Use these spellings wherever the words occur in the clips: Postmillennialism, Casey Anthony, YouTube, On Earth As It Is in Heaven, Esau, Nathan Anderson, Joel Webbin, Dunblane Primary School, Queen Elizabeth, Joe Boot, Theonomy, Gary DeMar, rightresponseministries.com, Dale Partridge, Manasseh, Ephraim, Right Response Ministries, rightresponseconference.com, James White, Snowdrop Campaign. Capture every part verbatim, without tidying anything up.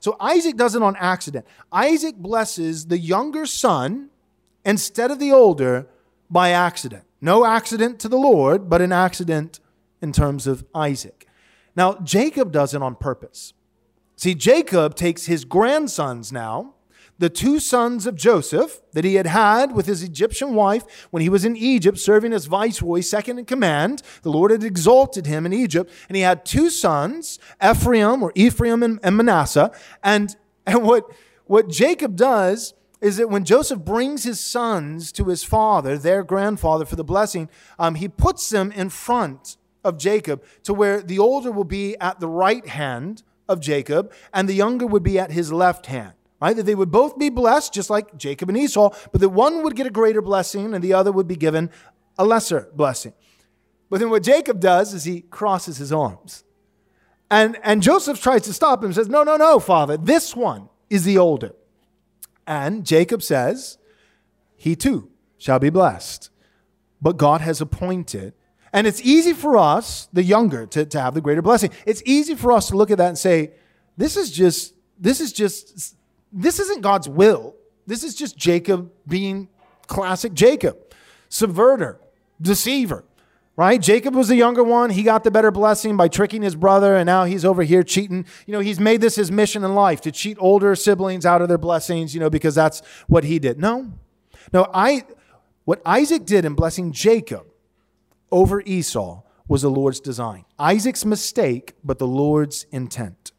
So Isaac does it on accident. Isaac blesses the younger son instead of the older by accident. No accident to the Lord, but an accident in terms of Isaac. Now, Jacob does it on purpose. See, Jacob takes his grandsons now, the two sons of Joseph that he had had with his Egyptian wife when he was in Egypt serving as viceroy, second in command. The Lord had exalted him in Egypt, and he had two sons, Ephraim or Ephraim and, and Manasseh. And, and what, what Jacob does is that when Joseph brings his sons to his father, their grandfather, for the blessing, um, he puts them in front of Jacob to where the older will be at the right hand of Jacob and the younger would be at his left hand. Right? That they would both be blessed, just like Jacob and Esau, but that one would get a greater blessing and the other would be given a lesser blessing. But then what Jacob does is he crosses his arms. And, and Joseph tries to stop him and says, no, no, no, father, this one is the older. And Jacob says, he too shall be blessed. But God has appointed. And it's easy for us, the younger, to, to have the greater blessing. It's easy for us to look at that and say, this is just, this is just... This isn't God's will. This is just Jacob being classic Jacob, subverter, deceiver, right? Jacob was the younger one. He got the better blessing by tricking his brother, and now he's over here cheating. You know, he's made this his mission in life, to cheat older siblings out of their blessings, you know, because that's what he did. No, no, I, what Isaac did in blessing Jacob over Esau was the Lord's design. Isaac's mistake, but the Lord's intent.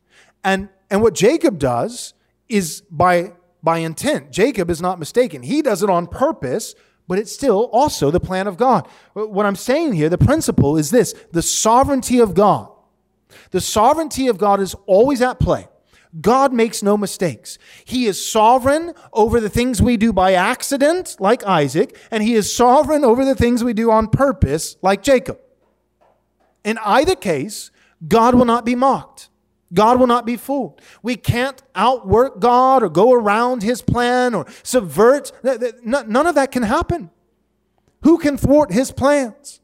And, and what Jacob does is by by intent. Jacob is not mistaken. He does it on purpose, but it's still also the plan of God. What I'm saying here, the principle is this: the sovereignty of God. The sovereignty of God is always at play. God makes no mistakes. He is sovereign over the things we do by accident, like Isaac, and he is sovereign over the things we do on purpose, like Jacob. In either case, God will not be mocked. God will not be fooled. We can't outwork God or go around his plan or subvert. None of that can happen. Who can thwart his plans?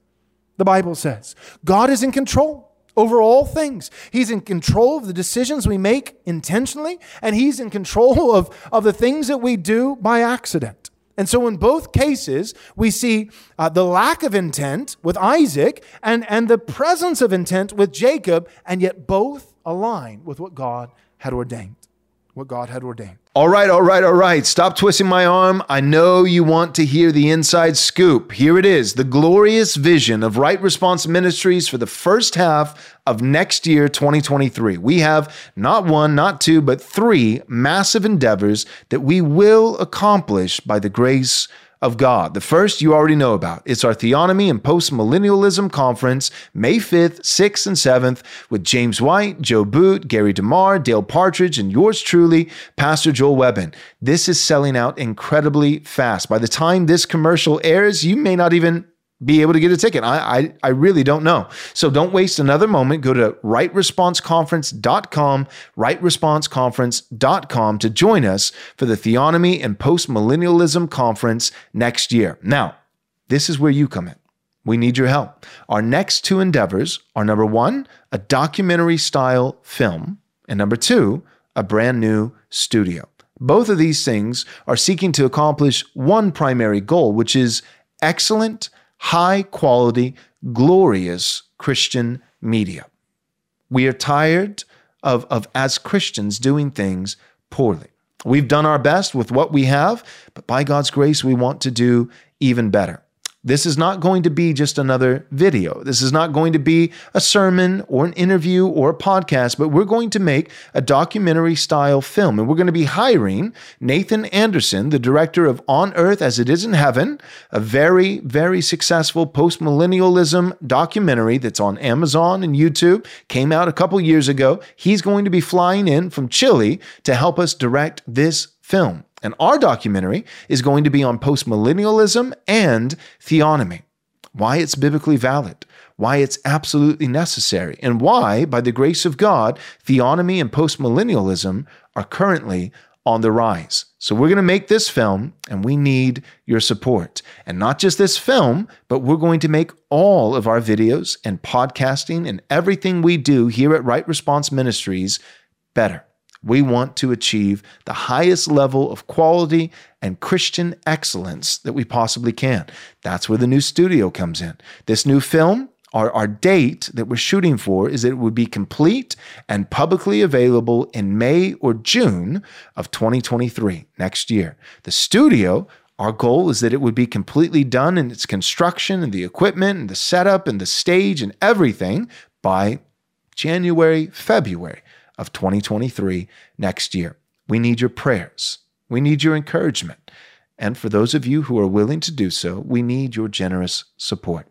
The Bible says God is in control over all things. He's in control of the decisions we make intentionally, and he's in control of, of the things that we do by accident. And so in both cases, we see uh, the lack of intent with Isaac and, and the presence of intent with Jacob, and yet both align with what God had ordained, what God had ordained. All right, all right, all right. Stop twisting my arm. I know you want to hear the inside scoop. Here it is, the glorious vision of Right Response Ministries for the first half of next year, twenty twenty-three. We have not one, not two, but three massive endeavors that we will accomplish by the grace of God. The first you already know about. It's our Theonomy and Postmillennialism Conference, May fifth, sixth, and seventh, with James White, Joe Boot, Gary DeMar, Dale Partridge, and yours truly, Pastor Joel Webbin. This is selling out incredibly fast. By the time this commercial airs, you may not even be able to get a ticket. I, I I really don't know. So don't waste another moment. Go to right response conference dot com, right response conference dot com to join us for the Theonomy and Postmillennialism Conference next year. Now, this is where you come in. We need your help. Our next two endeavors are, number one, a documentary style film, and number two, a brand new studio. Both of these things are seeking to accomplish one primary goal, which is excellent, high-quality, glorious Christian media. We are tired of, of, as Christians, doing things poorly. We've done our best with what we have, but by God's grace, we want to do even better. This is not going to be just another video. This is not going to be a sermon or an interview or a podcast, but we're going to make a documentary-style film, and we're going to be hiring Nathan Anderson, the director of On Earth As It Is in Heaven, a very, very successful post-millennialism documentary that's on Amazon and YouTube, came out a couple years ago. He's going to be flying in from Chile to help us direct this film. And our documentary is going to be on postmillennialism and theonomy, why it's biblically valid, why it's absolutely necessary, and why, by the grace of God, theonomy and postmillennialism are currently on the rise. So we're going to make this film, and we need your support. And not just this film, but we're going to make all of our videos and podcasting and everything we do here at Right Response Ministries better. We want to achieve the highest level of quality and Christian excellence that we possibly can. That's where the new studio comes in. This new film, our, our date that we're shooting for is that it would be complete and publicly available in May or June of twenty twenty-three, next year. The studio, our goal is that it would be completely done in its construction and the equipment and the setup and the stage and everything by January, February of twenty twenty-three, next year. We need your prayers. We need your encouragement. And for those of you who are willing to do so, we need your generous support.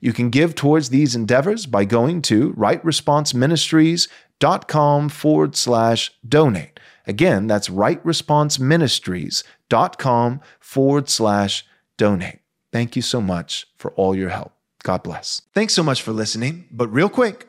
You can give towards these endeavors by going to rightresponseministries.com forward slash donate. Again, that's rightresponseministries.com forward slash donate. Thank you so much for all your help. God bless. Thanks so much for listening. But real quick,